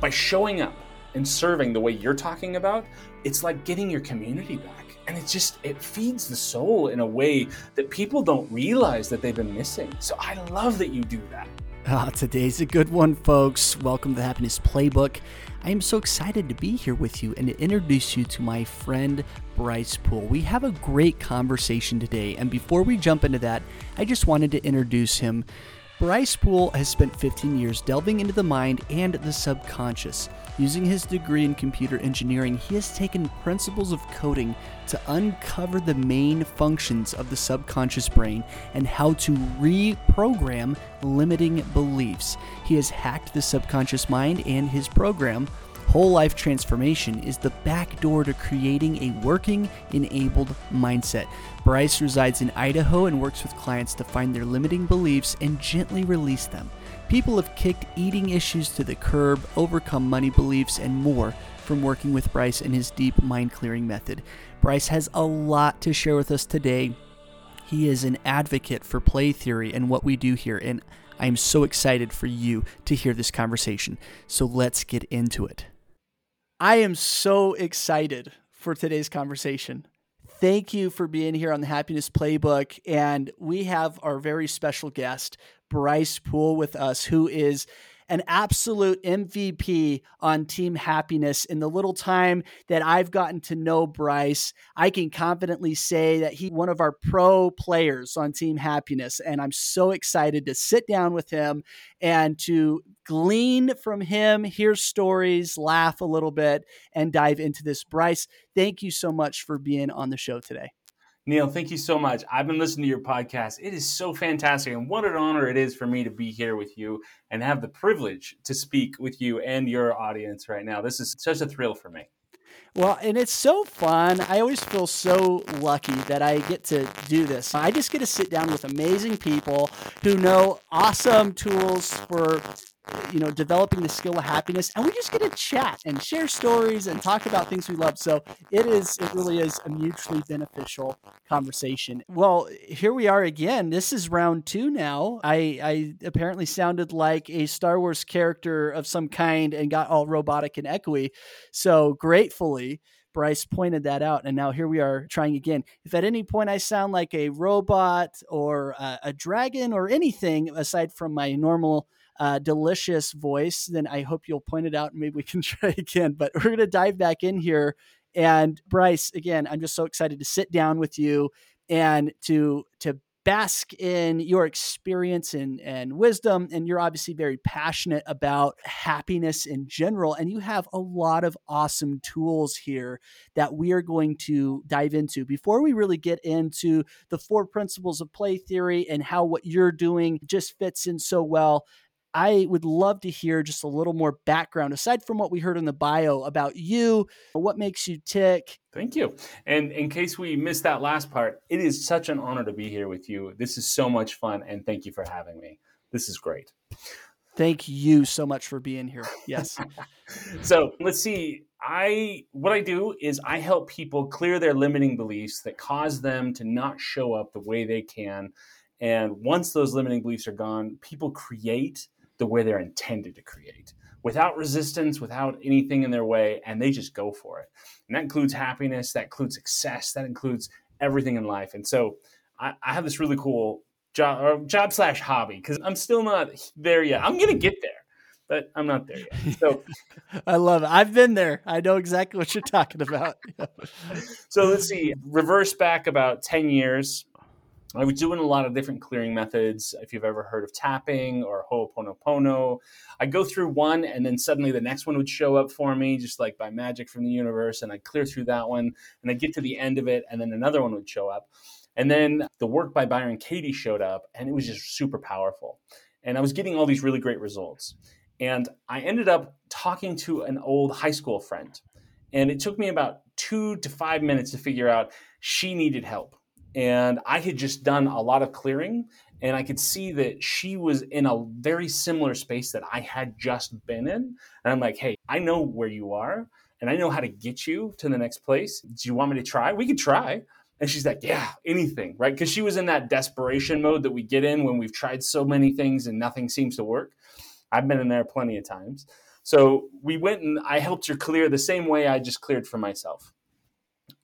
by showing up and serving the way you're talking about, it's like getting your community back. And it just, it feeds the soul in a way that people don't realize that they've been missing. So I love that you do that. Today's a good one, folks. Welcome to the Happiness Playbook. I am so excited to be here with you and to introduce you to my friend, Bryce Poole. We have a great conversation today. And before we jump into that, I just wanted to introduce him. Bryce Poole has spent 15 years delving into the mind and the subconscious. Using his degree in computer engineering, he has taken principles of coding to uncover the main functions of the subconscious brain and how to reprogram limiting beliefs. He has hacked the subconscious mind, and his program, Whole Life Transformation, is the back door to creating a working, enabled mindset. Bryce resides in Idaho and works with clients to find their limiting beliefs and gently release them. People have kicked eating issues to the curb, overcome money beliefs, and more from working with Bryce and his Deep Mind Clearing method. Bryce has a lot to share with us today. He is an advocate for play theory and what we do here, and I am so excited for you to hear this conversation. So let's get into it. I am so excited for today's conversation. Thank you for being here on the Happiness Playbook. And we have our very special guest, Bryce Poole, with us, who is an absolute MVP on Team Happiness. In the little time that I've gotten to know Bryce, I can confidently say that he's one of our pro players on Team Happiness. And I'm so excited to sit down with him and to glean from him, hear stories, laugh a little bit, and dive into this. Bryce, thank you so much for being on the show today. Neil, thank you so much. I've been listening to your podcast. It is so fantastic, and what an honor it is for me to be here with you and have the privilege to speak with you and your audience right now. This is such a thrill for me. Well, and it's so fun. I always feel so lucky that I get to do this. I just get to sit down with amazing people who know awesome tools for developing the skill of happiness, and we just get to chat and share stories and talk about things we love. So it really is a mutually beneficial conversation. Well, here we are again. This is round two now. I apparently sounded like a Star Wars character of some kind and got all robotic and echoey. So gratefully, Bryce pointed that out, and now here we are trying again. If at any point I sound like a robot or a dragon or anything aside from my normal delicious voice, then I hope you'll point it out and maybe we can try again. But we're going to dive back in here. And Bryce, again, I'm just so excited to sit down with you and to bask in your experience and wisdom. And you're obviously very passionate about happiness in general. And you have a lot of awesome tools here that we are going to dive into. Before we really get into the four principles of play theory and how what you're doing just fits in so well, I would love to hear just a little more background, aside from what we heard in the bio, about you, what makes you tick. Thank you. And in case we missed that last part, it is such an honor to be here with you. This is so much fun, and thank you for having me. This is great. Thank you so much for being here. Yes. So let's see. What I do is I help people clear their limiting beliefs that cause them to not show up the way they can. And once those limiting beliefs are gone, people create the way they're intended to create, without resistance, without anything in their way, and they just go for it. And that includes happiness, that includes success, that includes everything in life. And so I have this really cool job/hobby, because I'm still not there yet. I'm going to get there, but I'm not there yet. So I love it. I've been there. I know exactly what you're talking about. So let's see, reverse back about 10 years. I was doing a lot of different clearing methods. If you've ever heard of tapping or Ho'oponopono, I'd go through one and then suddenly the next one would show up for me, just like by magic from the universe. And I'd clear through that one and I'd get to the end of it and then another one would show up. And then the work by Byron Katie showed up and it was just super powerful. And I was getting all these really great results. And I ended up talking to an old high school friend. And it took me about 2 to 5 minutes to figure out she needed help. And I had just done a lot of clearing, and I could see that she was in a very similar space that I had just been in. And I'm like, hey, I know where you are, and I know how to get you to the next place. Do you want me to try? We could try. And she's like, yeah, anything, right? Because she was in that desperation mode that we get in when we've tried so many things and nothing seems to work. I've been in there plenty of times. So we went and I helped her clear the same way I just cleared for myself.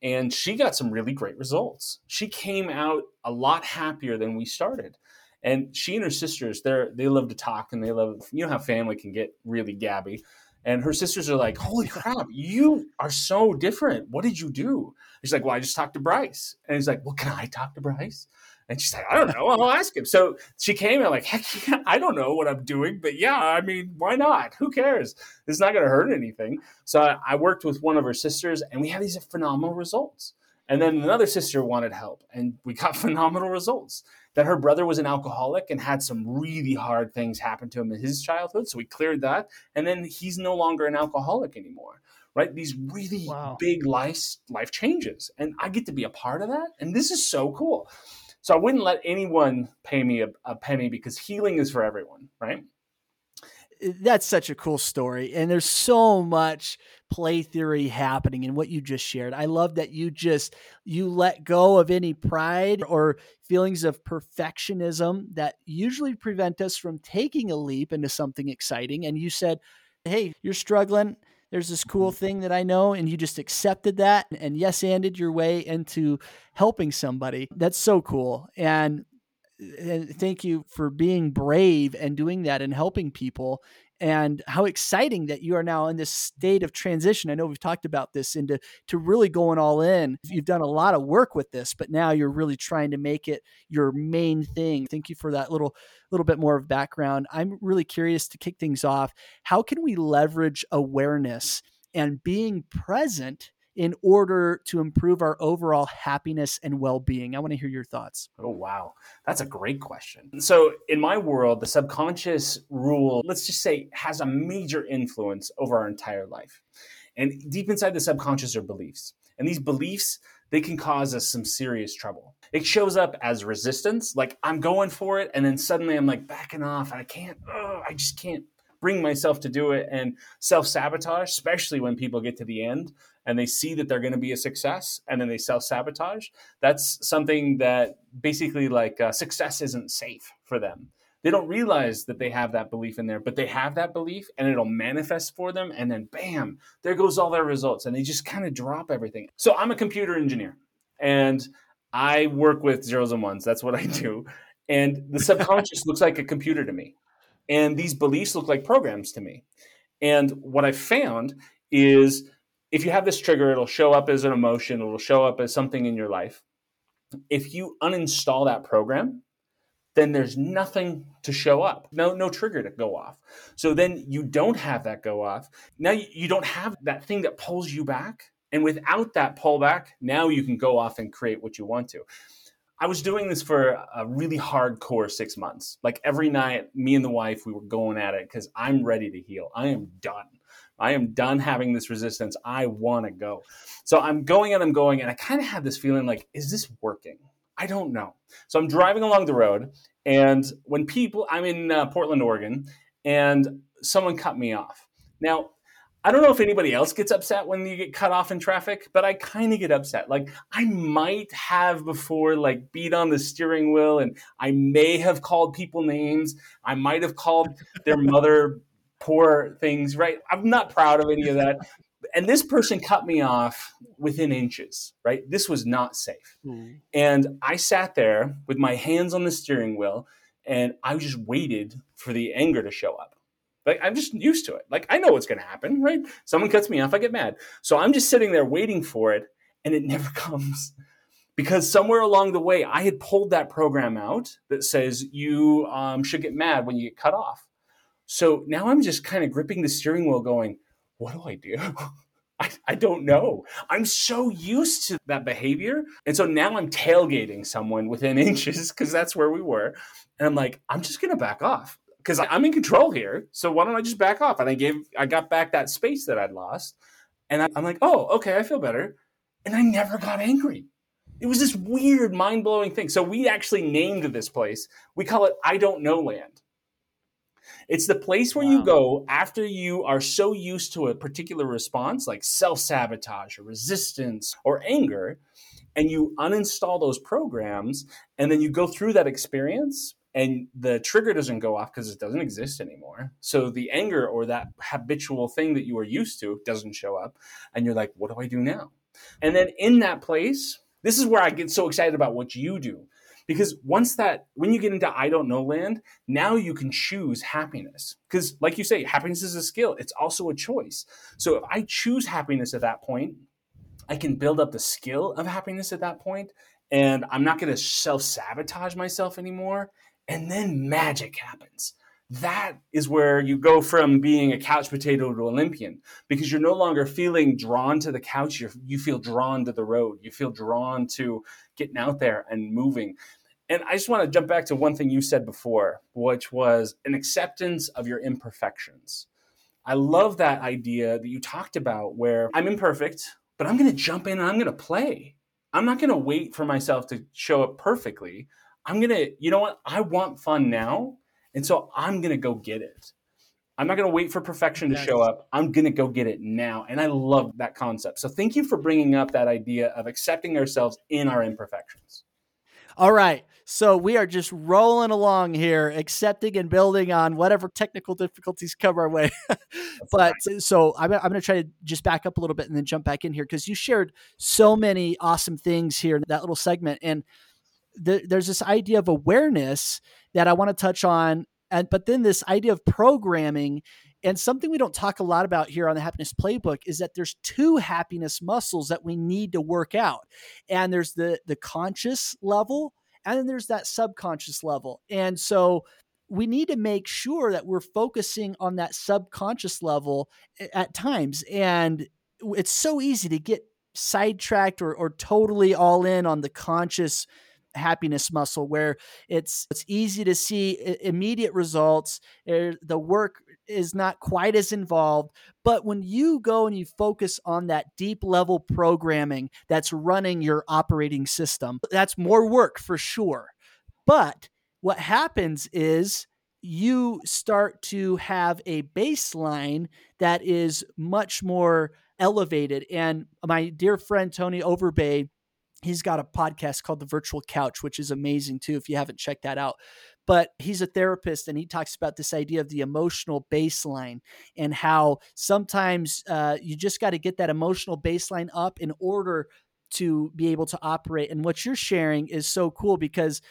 And she got some really great results. She came out a lot happier than we started. And she and her sisters, they love to talk and they love, you know how family can get really gabby. And her sisters are like, holy crap, you are so different. What did you do? She's like, well, I just talked to Bryce. And he's like, well, can I talk to Bryce? And she's like, I don't know. I'll ask him. So she came and like, heck yeah, I don't know what I'm doing. But yeah, I mean, why not? Who cares? It's not going to hurt anything. So I worked with one of her sisters and we had these phenomenal results. And then another sister wanted help and we got phenomenal results. Then her brother was an alcoholic and had some really hard things happen to him in his childhood. So we cleared that. And then he's no longer an alcoholic anymore, right? These really big life changes. And I get to be a part of that. And this is so cool. So I wouldn't let anyone pay me a penny because healing is for everyone, right? That's such a cool story. And there's so much play theory happening in what you just shared. I love that you let go of any pride or feelings of perfectionism that usually prevent us from taking a leap into something exciting. And you said, hey, you're struggling. There's this cool thing that I know. And you just accepted that and yes-anded your way into helping somebody. That's so cool. And thank you for being brave and doing that and helping people, and how exciting that you are now in this state of transition. I know we've talked about this into really going all in. You've done a lot of work with this, but now you're really trying to make it your main thing. Thank you for that little bit more of background. I'm really curious to kick things off. How can we leverage awareness and being present in order to improve our overall happiness and well-being? I want to hear your thoughts. Oh, wow. That's a great question. So in my world, the subconscious rule, let's just say, has a major influence over our entire life. And deep inside the subconscious are beliefs. And these beliefs, they can cause us some serious trouble. It shows up as resistance, like I'm going for it, and then suddenly I'm like backing off, and I just can't bring myself to do it, and self-sabotage, especially when people get to the end and they see that they're going to be a success and then they self-sabotage. That's something that basically success isn't safe for them. They don't realize that they have that belief in there, but they have that belief and it'll manifest for them. And then bam, there goes all their results and they just kind of drop everything. So I'm a computer engineer and I work with zeros and ones. That's what I do. And the subconscious looks like a computer to me. And these beliefs look like programs to me. And what I found is if you have this trigger, it'll show up as an emotion. It'll show up as something in your life. If you uninstall that program, then there's nothing to show up. No trigger to go off. So then you don't have that go off. Now you don't have that thing that pulls you back. And without that pullback, now you can go off and create what you want to. I was doing this for a really hardcore 6 months. Like every night, me and the wife, we were going at it because I'm ready to heal. I am done. I am done having this resistance. I want to go. So I'm going. And I kind of had this feeling like, is this working? I don't know. So I'm driving along the road. And when I'm in Portland, Oregon, and someone cut me off. Now, I don't know if anybody else gets upset when you get cut off in traffic, but I kind of get upset. Like I might have before, like beat on the steering wheel, and I may have called people names. I might have called their mother poor things, right? I'm not proud of any of that. And this person cut me off within inches, right? This was not safe. Mm-hmm. And I sat there with my hands on the steering wheel and I just waited for the anger to show up. Like, I'm just used to it. Like, I know what's going to happen, right? Someone cuts me off, I get mad. So I'm just sitting there waiting for it, and it never comes. Because somewhere along the way, I had pulled that program out that says you should get mad when you get cut off. So now I'm just kind of gripping the steering wheel going, what do? I don't know. I'm so used to that behavior. And so now I'm tailgating someone within inches because that's where we were. And I'm like, I'm just going to back off. Because I'm in control here, so why don't I just back off? And I got back that space that I'd lost. And I'm like, oh, okay, I feel better. And I never got angry. It was this weird, mind-blowing thing. So we actually named this place. We call it I Don't Know Land. It's the place where you go after you are so used to a particular response, like self-sabotage or resistance or anger, and you uninstall those programs, and then you go through that experience. and the trigger doesn't go off because it doesn't exist anymore. So the anger or that habitual thing that you were used to doesn't show up. And you're like, what do I do now? And then in that place, this is where I get so excited about what you do. Because once that, when you get into I don't know land, now you can choose happiness. Because like you say, happiness is a skill. It's also a choice. So if I choose happiness at that point, I can build up the skill of happiness at that point, and I'm not going to self-sabotage myself anymore. And then magic happens. That is where you go from being a couch potato to Olympian, because you're no longer feeling drawn to the couch. You feel drawn to the road. You feel drawn to getting out there and moving. And I just want to jump back to one thing you said before, which was an acceptance of your imperfections. I love that idea that you talked about where I'm imperfect, but I'm going to jump in and I'm going to play. I'm not going to wait for myself to show up perfectly. I'm going to, you know what? I want fun now. And so I'm going to go get it. I'm not going to wait for perfection to show up. I'm going to go get it now. And I love that concept. So thank you for bringing up that idea of accepting ourselves in our imperfections. All right. So we are just rolling along here, accepting and building on whatever technical difficulties come our way. But so I'm going to try to just back up a little bit and then jump back in here, because you shared so many awesome things here in that little segment. And there's this idea of awareness that I want to touch on. But then this idea of programming, and something we don't talk a lot about here on the Happiness Playbook is that there's two happiness muscles that we need to work out. And there's the conscious level, and then there's that subconscious level. And so we need to make sure that we're focusing on that subconscious level at times. And it's so easy to get sidetracked or totally all in on the conscious happiness muscle, where it's easy to see immediate results. The work is not quite as involved. But when you go and you focus on that deep level programming that's running your operating system, that's more work for sure. But what happens is you start to have a baseline that is much more elevated. And my dear friend, Tony Overbay, he's got a podcast called The Virtual Couch, which is amazing too, if you haven't checked that out. But he's a therapist, and he talks about this idea of the emotional baseline, and how sometimes you just got to get that emotional baseline up in order to be able to operate. And what you're sharing is so cool, because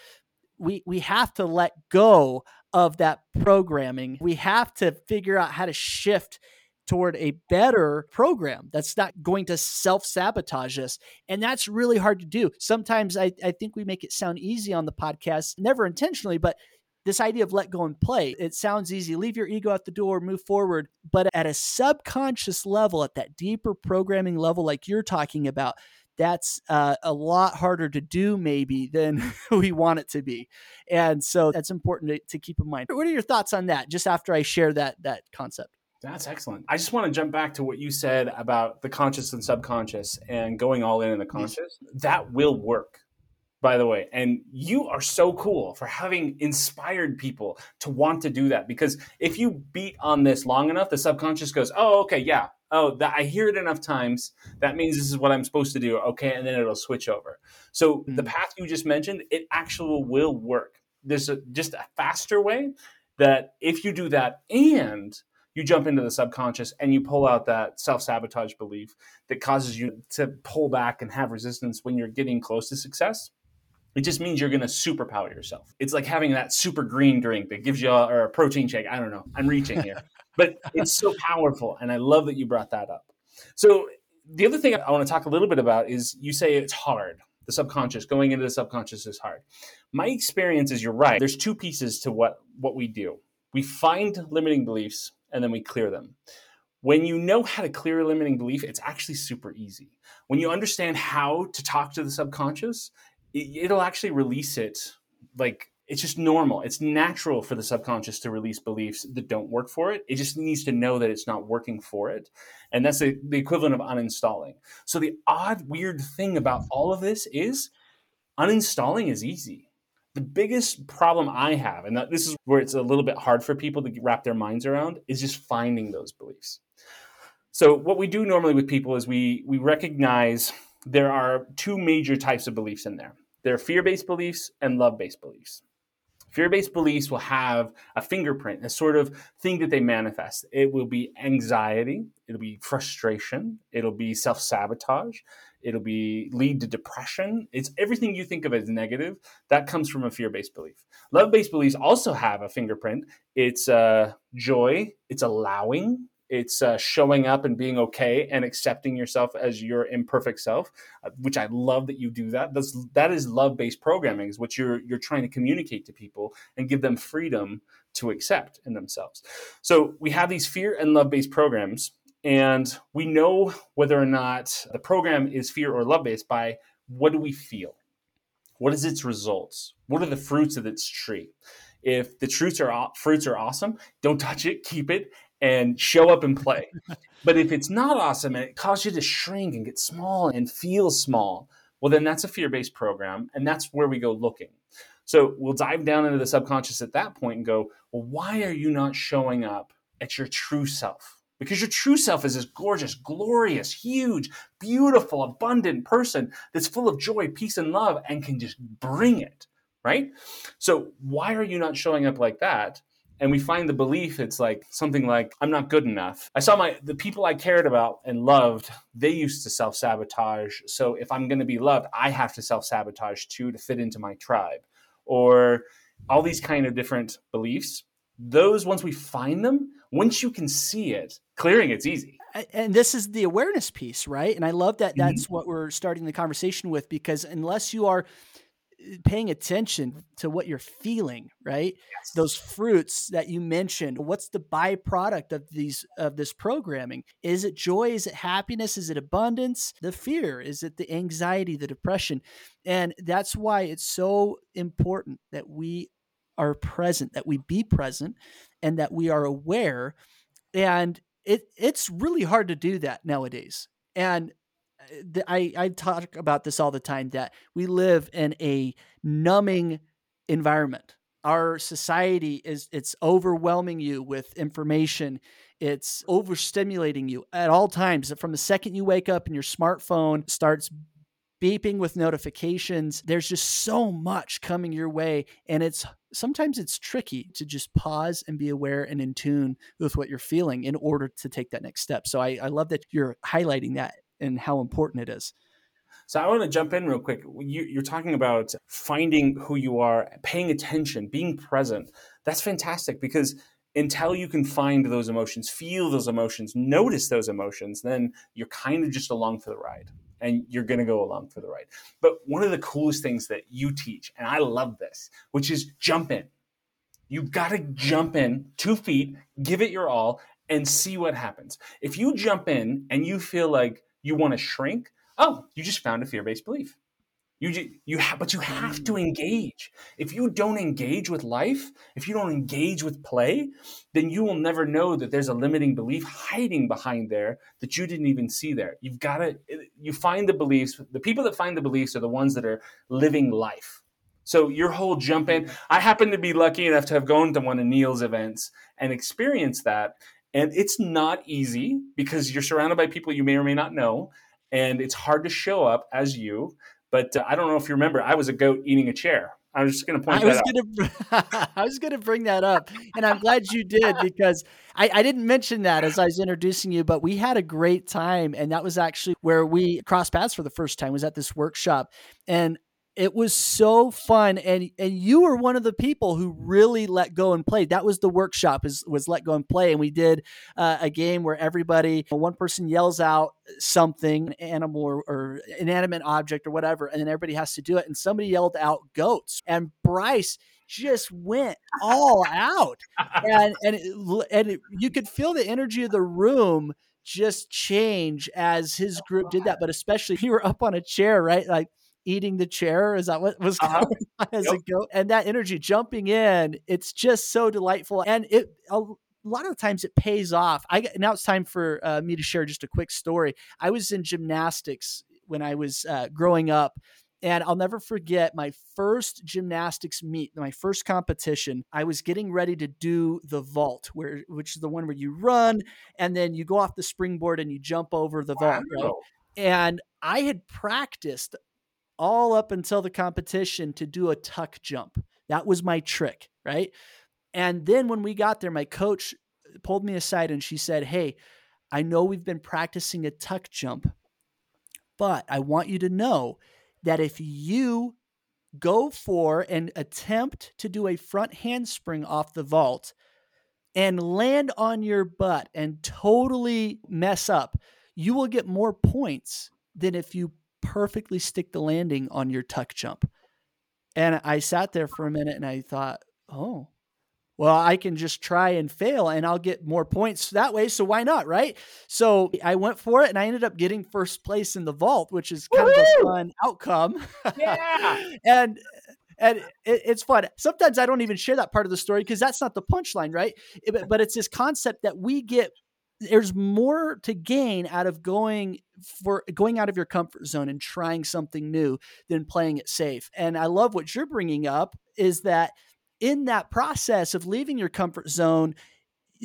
we have to let go of that programming. We have to figure out how to shift toward a better program that's not going to self-sabotage us. And that's really hard to do. Sometimes I think we make it sound easy on the podcast, never intentionally, but this idea of let go and play, it sounds easy. Leave your ego at the door, move forward. But at a subconscious level, at that deeper programming level, like you're talking about, that's a lot harder to do maybe than we want it to be. And so that's important to keep in mind. What are your thoughts on that? Just after I share that concept. That's excellent. I just want to jump back to what you said about the conscious and subconscious and going all in the conscious. That will work, by the way. And you are so cool for having inspired people to want to do that. Because if you beat on this long enough, the subconscious goes, oh, okay, yeah. Oh, I hear it enough times. That means this is what I'm supposed to do. Okay, and then it'll switch over. So the path you just mentioned, it actually will work. There's just a faster way that if you do that and you jump into the subconscious and you pull out that self-sabotage belief that causes you to pull back and have resistance when you're getting close to success. It just means you're going to superpower yourself. It's like having that super green drink that gives you a protein shake. I don't know. I'm reaching here. But it's so powerful. And I love that you brought that up. So the other thing I want to talk a little bit about is you say it's hard. The subconscious, going into the subconscious is hard. My experience is you're right. There's two pieces to what we do. We find limiting beliefs, and then we clear them. When you know how to clear a limiting belief, it's actually super easy. When you understand how to talk to the subconscious, it'll actually release it. Like, it's just normal. It's natural for the subconscious to release beliefs that don't work for it. It just needs to know that it's not working for it. And that's the equivalent of uninstalling. So the odd, weird thing about all of this is uninstalling is easy. The biggest problem I have, and this is where it's a little bit hard for people to wrap their minds around, is just finding those beliefs. So what we do normally with people is we recognize there are two major types of beliefs in there. There are fear-based beliefs and love-based beliefs. Fear-based beliefs will have a fingerprint, a sort of thing that they manifest. It will be anxiety. It'll be frustration. It'll be self-sabotage. It'll be lead to depression. It's everything you think of as negative. That comes from a fear-based belief. Love-based beliefs also have a fingerprint. It's joy. It's allowing. It's showing up and being okay and accepting yourself as your imperfect self, which I love that you do that. That is love-based programming, is what you're trying to communicate to people and give them freedom to accept in themselves. So we have these fear and love-based programs, and we know whether or not the program is fear or love-based by what do we feel? What is its results? What are the fruits of its tree? If the fruits are awesome, don't touch it, keep it, and show up and play. But if it's not awesome and it causes you to shrink and get small and feel small, well, then that's a fear-based program, and that's where we go looking. So we'll dive down into the subconscious at that point and go, well, why are you not showing up at your true self? Because your true self is this gorgeous, glorious, huge, beautiful, abundant person that's full of joy, peace, and love, and can just bring it, right? So why are you not showing up like that? And we find the belief, it's like something like, I'm not good enough. I saw the people I cared about and loved, they used to self-sabotage. So if I'm going to be loved, I have to self-sabotage too to fit into my tribe. Or all these kind of different beliefs. Those, once we find them, once you can see it, clearing it's easy. And this is the awareness piece, right? And I love that that's what we're starting the conversation with, because unless you are paying attention to what you're feeling, right? Yes. Those fruits that you mentioned, what's the byproduct of this programming? Is it joy? Is it happiness? Is it abundance? The fear? Is it the anxiety, the depression? And that's why it's so important that we are present, that we be present, and that we are aware. And it's really hard to do that nowadays. And I talk about this all the time, that we live in a numbing environment. Our society it's overwhelming you with information. It's overstimulating you at all times. From the second you wake up and your smartphone starts beeping with notifications, there's just so much coming your way. And sometimes it's tricky to just pause and be aware and in tune with what you're feeling in order to take that next step. So I love that you're highlighting that and how important it is. So I want to jump in real quick. You're talking about finding who you are, paying attention, being present. That's fantastic, because until you can find those emotions, feel those emotions, notice those emotions, then you're kind of just along for the ride, and you're going to go along for the ride. But one of the coolest things that you teach, and I love this, which is jump in. You've got to jump in 2 feet, give it your all, and see what happens. If you jump in and you feel like you want to shrink, oh, you just found a fear-based belief. But you have to engage. If you don't engage with life, if you don't engage with play, then you will never know that there's a limiting belief hiding behind there that you didn't even see there. You find the beliefs. The people that find the beliefs are the ones that are living life. So your whole jump in, I happen to be lucky enough to have gone to one of Neil's events and experienced that. And it's not easy, because you're surrounded by people you may or may not know, and it's hard to show up as you. But I don't know if you remember, I was a goat eating a chair. I was just going to point that out. I was going to bring that up, and I'm glad you did, because I didn't mention that as I was introducing you, but we had a great time, and that was actually where we crossed paths for the first time, was at this workshop. And it was so fun, and you were one of the people who really let go and play. That was the workshop, was let go and play, and we did a game where one person yells out something, an animal or inanimate object or whatever, and then everybody has to do it, and somebody yelled out goats, and Bryce just went all out, and you could feel the energy of the room just change as his group did that, but especially if you were up on a chair, right? Like, eating the chair, is that what was going on as a goat? And that energy jumping in, it's just so delightful. And a lot of the times it pays off. Now it's time for me to share just a quick story. I was in gymnastics when I was growing up, and I'll never forget my first gymnastics meet, my first competition. I was getting ready to do the vault, which is the one where you run and then you go off the springboard and you jump over the vault. Right? And I had practiced all up until the competition to do a tuck jump. That was my trick, right? And then when we got there, my coach pulled me aside and she said, "Hey, I know we've been practicing a tuck jump, but I want you to know that if you go for and attempt to do a front handspring off the vault and land on your butt and totally mess up, you will get more points than if you perfectly stick the landing on your tuck jump." And I sat there for a minute and I thought, oh, well, I can just try and fail and I'll get more points that way. So why not? Right. So I went for it and I ended up getting first place in the vault, which is kind of a fun outcome. Yeah. And it's fun. Sometimes I don't even share that part of the story because that's not the punchline, right? But it's this concept that we get, there's more to gain out of going out of your comfort zone and trying something new than playing it safe. And I love what you're bringing up is that in that process of leaving your comfort zone,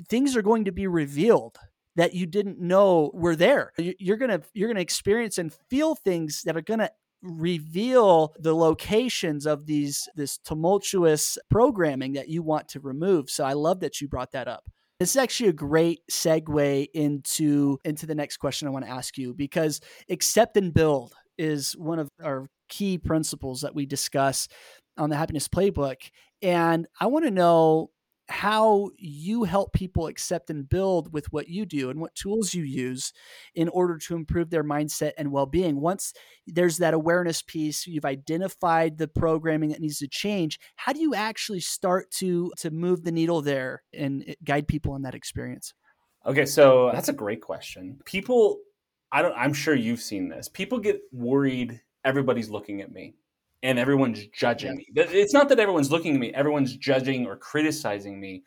things are going to be revealed that you didn't know were there. You're going to experience and feel things that are going to reveal the locations of this tumultuous programming that you want to remove. So I love that you brought that up. This is actually a great segue into the next question I want to ask you, because accept and build is one of our key principles that we discuss on the Happiness Playbook. And I want to know how you help people accept and build with what you do and what tools you use in order to improve their mindset and well-being. Once there's that awareness piece, you've identified the programming that needs to change. How do you actually start to move the needle there and guide people in that experience? Okay, so that's a great question. People, I'm sure you've seen this. People get worried everybody's looking at me and everyone's judging me. It's not that everyone's looking at me, everyone's judging or criticizing me.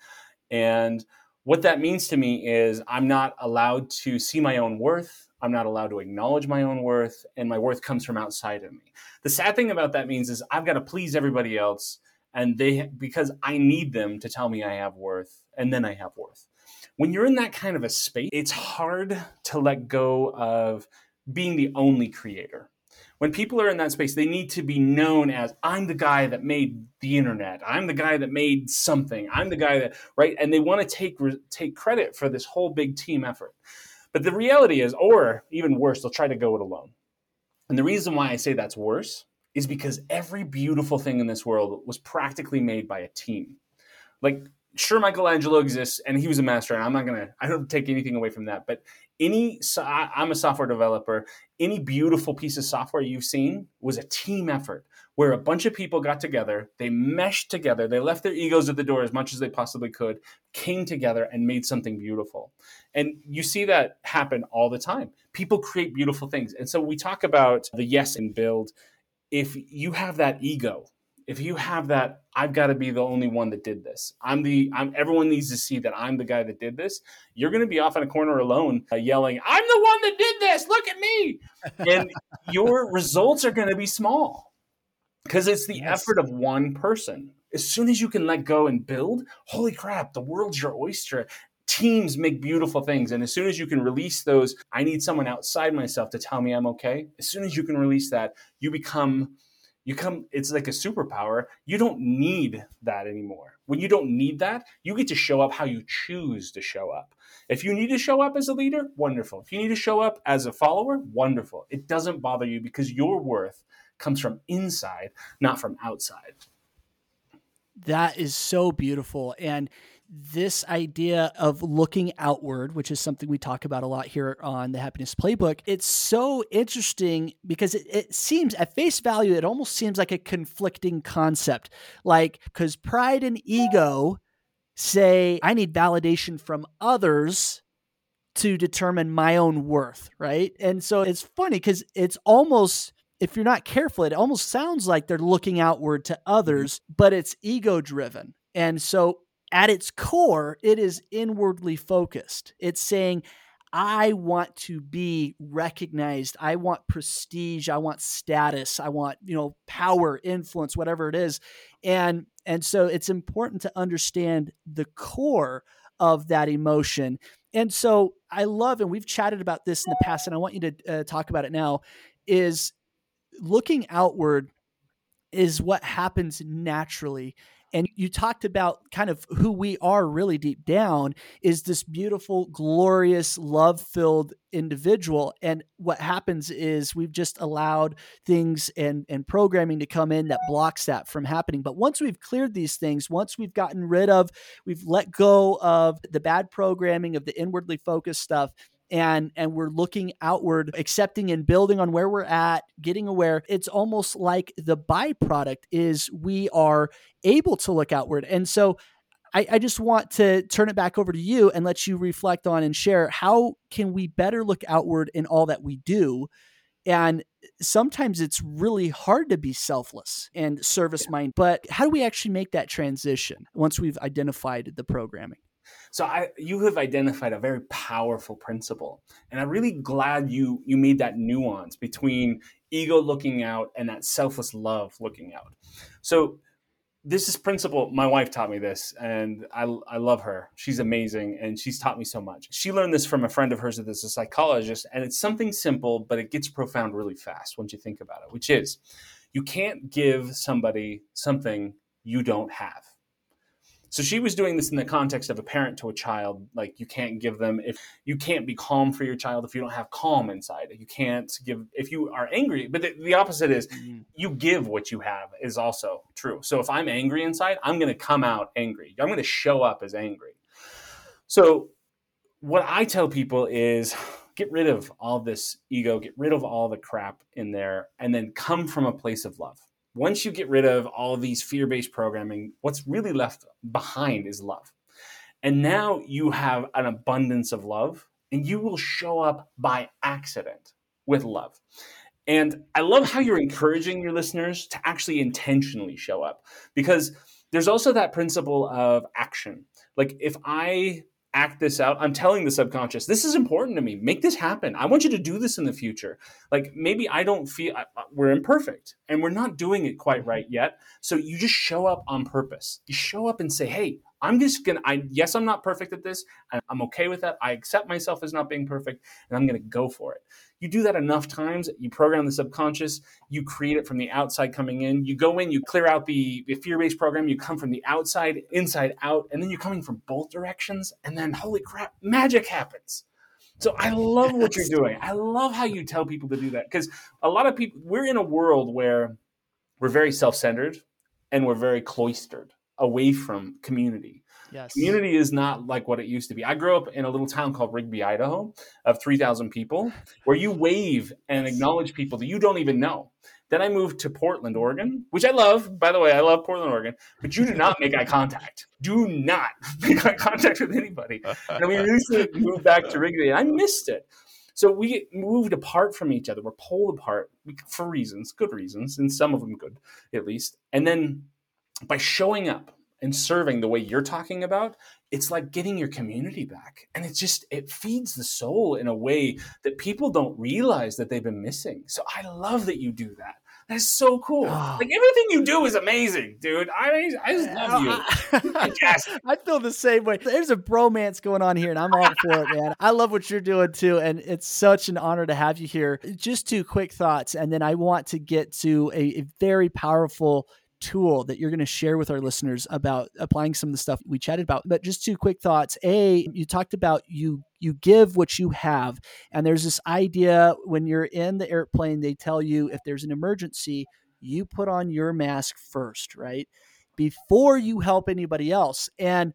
And what that means to me is I'm not allowed to see my own worth. I'm not allowed to acknowledge my own worth, and my worth comes from outside of me. The sad thing about that means is I've got to please everybody else, and because I need them to tell me I have worth, and then I have worth. When you're in that kind of a space, it's hard to let go of being the only creator. When people are in that space, they need to be known as, I'm the guy that made the internet. I'm the guy that made something. I'm the guy that, right? And they want to take credit for this whole big team effort. But the reality is, or even worse, they'll try to go it alone. And the reason why I say that's worse is because every beautiful thing in this world was practically made by a team. Like, sure, Michelangelo exists and he was a master, and I don't take anything away from that. But I'm a software developer. Any beautiful piece of software you've seen was a team effort where a bunch of people got together, they meshed together, they left their egos at the door as much as they possibly could, came together and made something beautiful. And you see that happen all the time. People create beautiful things. And so we talk about the yes and build. If you have that ego, if you have that, I've got to be the only one that did this. Everyone needs to see that I'm the guy that did this. You're going to be off in a corner alone yelling, I'm the one that did this. Look at me. And your results are going to be small because it's the effort of one person. As soon as you can let go and build, holy crap, the world's your oyster. Teams make beautiful things. And as soon as you can release those, I need someone outside myself to tell me I'm okay. As soon as you can release that, it's like a superpower. You don't need that anymore. When you don't need that, you get to show up how you choose to show up. If you need to show up as a leader, wonderful. If you need to show up as a follower, wonderful. It doesn't bother you because your worth comes from inside, not from outside. That is so beautiful. And this idea of looking outward, which is something we talk about a lot here on the Happiness Playbook, it's so interesting because it seems at face value, it almost seems like a conflicting concept. Like, because pride and ego say, I need validation from others to determine my own worth, right? And so it's funny because it's almost, if you're not careful, it almost sounds like they're looking outward to others, but it's ego-driven. And so at its core, it is inwardly focused. It's saying, I want to be recognized. I want prestige. I want status. I want, power, influence, whatever it is. And so it's important to understand the core of that emotion. And so I love, and we've chatted about this in the past, and I want you to talk about it now, is looking outward is what happens naturally. And you talked about kind of who we are really deep down is this beautiful, glorious, love-filled individual. And what happens is we've just allowed things and programming to come in that blocks that from happening. But once we've cleared these things, once we've gotten rid of, we've let go of the bad programming of the inwardly focused stuff, and we're looking outward, accepting and building on where we're at, getting aware. It's almost like the byproduct is we are able to look outward. And so I just want to turn it back over to you and let you reflect on and share, how can we better look outward in all that we do? And sometimes it's really hard to be selfless and service-minded, but how do we actually make that transition once we've identified the programming? So you have identified a very powerful principle, and I'm really glad you made that nuance between ego looking out and that selfless love looking out. So this is principle. My wife taught me this, and I love her. She's amazing, and she's taught me so much. She learned this from a friend of hers that is a psychologist, and it's something simple, but it gets profound really fast once you think about it, which is you can't give somebody something you don't have. So she was doing this in the context of a parent to a child, like you can't give them, if you can't be calm for your child if you don't have calm inside. You can't give if you are angry. But the opposite is you give what you have is also true. So if I'm angry inside, I'm going to come out angry. I'm going to show up as angry. So what I tell people is get rid of all this ego, get rid of all the crap in there, and then come from a place of love. Once you get rid of all of these fear-based programming, what's really left behind is love. And now you have an abundance of love, and you will show up by accident with love. And I love how you're encouraging your listeners to actually intentionally show up, because there's also that principle of action. Like if I act this out, I'm telling the subconscious, this is important to me. Make this happen. I want you to do this in the future. Like maybe I don't feel, we're imperfect and we're not doing it quite right yet. So you just show up on purpose. You show up and say, hey, I'm just going to, yes, I'm not perfect at this. I'm okay with that. I accept myself as not being perfect, and I'm going to go for it. You do that enough times, you program the subconscious, you create it from the outside coming in. You go in, you clear out the fear-based program, you come from the outside, inside out, and then you're coming from both directions. And then, holy crap, magic happens. So I love what you're doing. I love how you tell people to do that, because a lot of people, we're in a world where we're very self-centered and we're very cloistered away from community. Yes. Community is not like what it used to be. I grew up in a little town called Rigby, Idaho, of 3,000 people, where you wave and acknowledge people that you don't even know. Then I moved to Portland, Oregon, which I love. By the way, I love Portland, Oregon, but you do not make eye contact. Do not make eye contact with anybody. And we recently moved back to Rigby, and I missed it. So we moved apart from each other. We're pulled apart for reasons, good reasons, and some of them good, at least. And then by showing up and serving the way you're talking about, it's like getting your community back. And it's just, it feeds the soul in a way that people don't realize that they've been missing. So I love that you do that. That's so cool. Like everything you do is amazing, dude. I just love you. Yes. I feel the same way. There's a bromance going on here, and I'm all for it, man. I love what you're doing too. And it's such an honor to have you here. Just two quick thoughts. And then I want to get to a very powerful tool that you're going to share with our listeners about applying some of the stuff we chatted about. But just two quick thoughts. A, you talked about you give what you have. And there's this idea when you're in the airplane, they tell you if there's an emergency, you put on your mask first, right? Before you help anybody else. And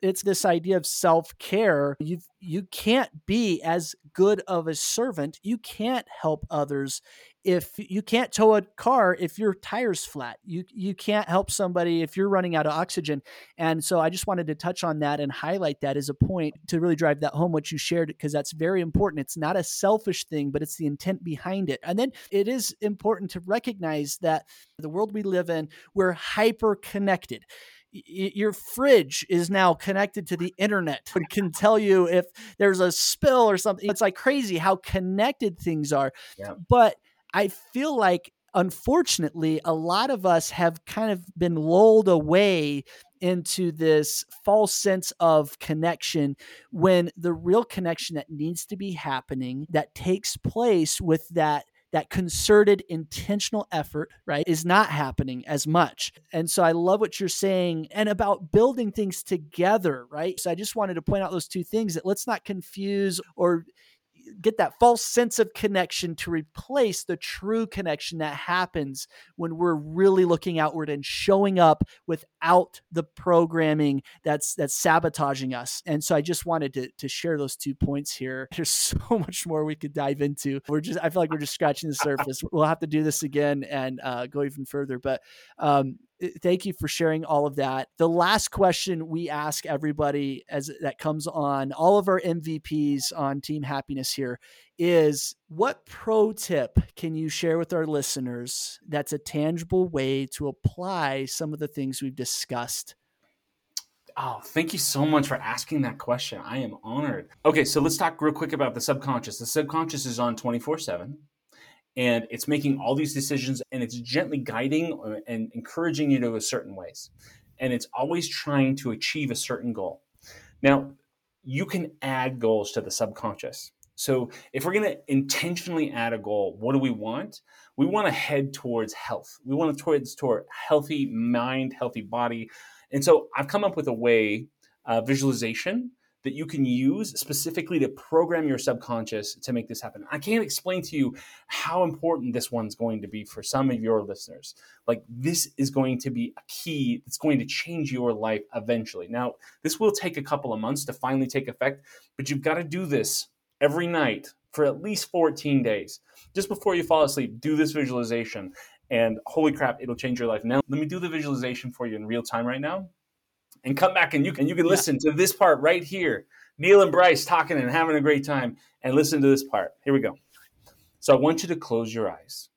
it's this idea of self-care. You can't be as good of a servant. You can't help others if you can't tow a car if your tire's flat. You can't help somebody if you're running out of oxygen. And so I just wanted to touch on that and highlight that as a point to really drive that home, what you shared, because that's very important. It's not a selfish thing, but it's the intent behind it. And then it is important to recognize that the world we live in, we're hyper-connected. Your fridge is now connected to the internet. It can tell you if there's a spill or something. It's like crazy how connected things are. Yeah. But I feel like, unfortunately, a lot of us have kind of been lulled away into this false sense of connection, when the real connection that needs to be happening, that takes place with that that concerted, intentional effort, right, is not happening as much. And so I love what you're saying and about building things together, right? So I just wanted to point out those two things, that let's not confuse or get that false sense of connection to replace the true connection that happens when we're really looking outward and showing up without the programming that's sabotaging us. And so I just wanted to share those 2 points here. There's so much more we could dive into. I feel like we're just scratching the surface. We'll have to do this again and go even further. But thank you for sharing all of that. The last question we ask everybody that comes on all of our MVPs on Team Happiness here is, what pro tip can you share with our listeners that's a tangible way to apply some of the things we've discussed? Oh, thank you so much for asking that question. I am honored. Okay, so let's talk real quick about the subconscious. The subconscious is on 24/7. And it's making all these decisions, and it's gently guiding and encouraging you to a certain ways. And it's always trying to achieve a certain goal. Now, you can add goals to the subconscious. So if we're going to intentionally add a goal, what do we want? We want to head towards health. We want to toward healthy mind, healthy body. And so I've come up with a way, visualization, that you can use specifically to program your subconscious to make this happen. I can't explain to you how important this one's going to be for some of your listeners. Like, this is going to be a key that's going to change your life eventually. Now, this will take a couple of months to finally take effect, but you've got to do this every night for at least 14 days. Just before you fall asleep, do this visualization, and holy crap, it'll change your life. Now, let me do the visualization for you in real time right now. And come back and you can listen to this part right here. Neil and Bryce talking and having a great time. And listen to this part. Here we go. So I want you to close your eyes.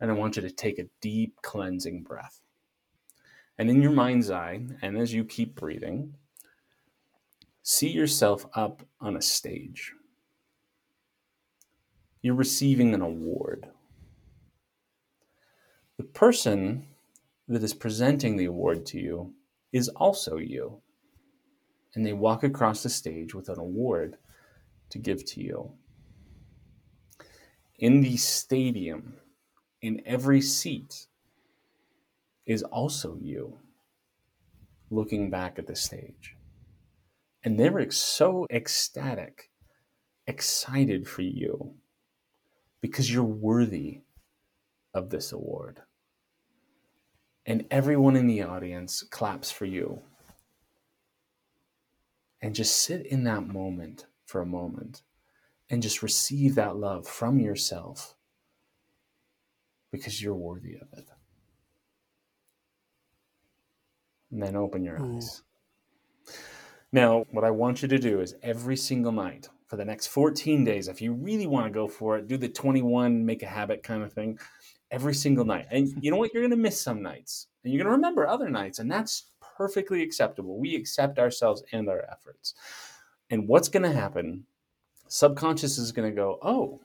And I want you to take a deep cleansing breath. And in your mind's eye, and as you keep breathing, see yourself up on a stage. You're receiving an award. The person that is presenting the award to you is also you. And they walk across the stage with an award to give to you. In the stadium, in every seat, is also you looking back at the stage. And they're so ecstatic, excited for you, because you're worthy of this award. And everyone in the audience claps for you. And just sit in that moment for a moment and just receive that love from yourself, because you're worthy of it. And then open your eyes. Now, what I want you to do is every single night for the next 14 days, if you really want to go for it, do the 21, make a habit kind of thing. Every single night. And you know what? You're going to miss some nights, and you're going to remember other nights, and that's perfectly acceptable. We accept ourselves and our efforts. And what's going to happen? Subconscious is going to go, oh,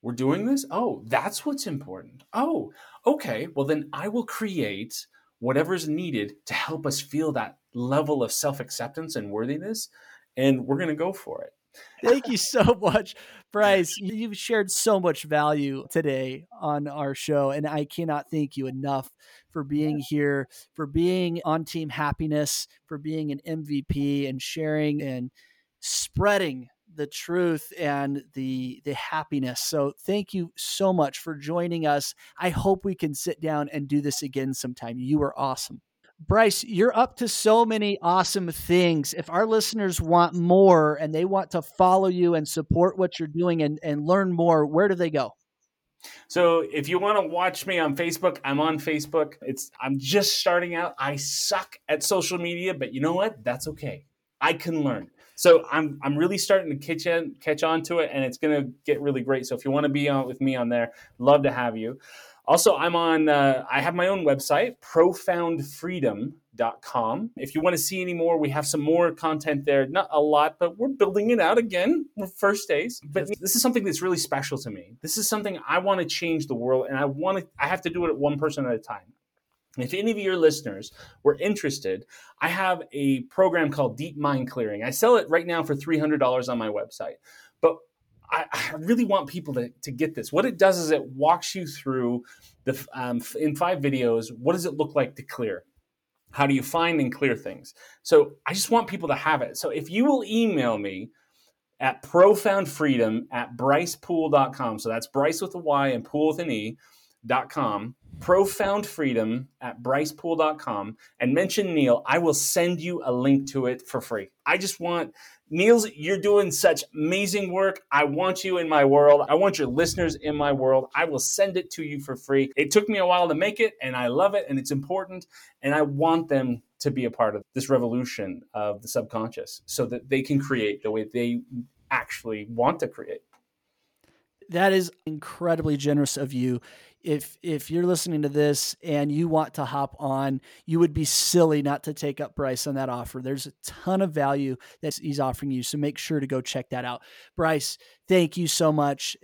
we're doing this? Oh, that's what's important. Oh, okay. Well, then I will create whatever's needed to help us feel that level of self-acceptance and worthiness, and we're going to go for it. Thank you so much, Bryce. You've shared so much value today on our show, and I cannot thank you enough for being here, for being on Team Happiness, for being an MVP and sharing and spreading the truth and the happiness. So thank you so much for joining us. I hope we can sit down and do this again sometime. You are awesome. Bryce, you're up to so many awesome things. If our listeners want more and they want to follow you and support what you're doing and learn more, where do they go? So if you want to watch me on Facebook, I'm on Facebook. I'm just starting out. I suck at social media, but you know what? That's okay. I can learn. So I'm really starting to catch on to it, and it's going to get really great. So if you want to be on with me on there, love to have you. Also, I'm on, I have my own website, profoundfreedom.com. If you want to see any more, we have some more content there. Not a lot, but we're building it out again. We're first days. But this is something that's really special to me. This is something I want to change the world, and I have to do it one person at a time. If any of your listeners were interested, I have a program called Deep Mind Clearing. I sell it right now for $300 on my website. But I really want people to get this. What it does is it walks you through the in 5 videos, what does it look like to clear? How do you find and clear things? So I just want people to have it. So if you will email me at profoundfreedom@BrycePool.com. So that's Bryce with a Y and Pool with an E.com. profoundfreedom@BrycePool.com and mention Neil. I will send you a link to it for free. I just want Neil's. You're doing such amazing work. I want you in my world. I want your listeners in my world. I will send it to you for free. It took me a while to make it, and I love it, and it's important, and I want them to be a part of this revolution of the subconscious so that they can create the way they actually want to create. That is incredibly generous of you. If you're listening to this and you want to hop on, you would be silly not to take up Bryce on that offer. There's a ton of value that he's offering you, so make sure to go check that out. Bryce, thank you so much.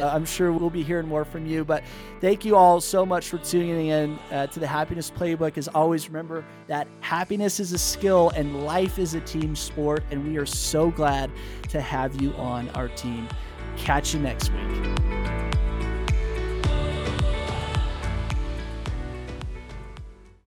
I'm sure we'll be hearing more from you, but thank you all so much for tuning in to the Happiness Playbook. As always, remember that happiness is a skill and life is a team sport, and we are so glad to have you on our team. Catch you next week.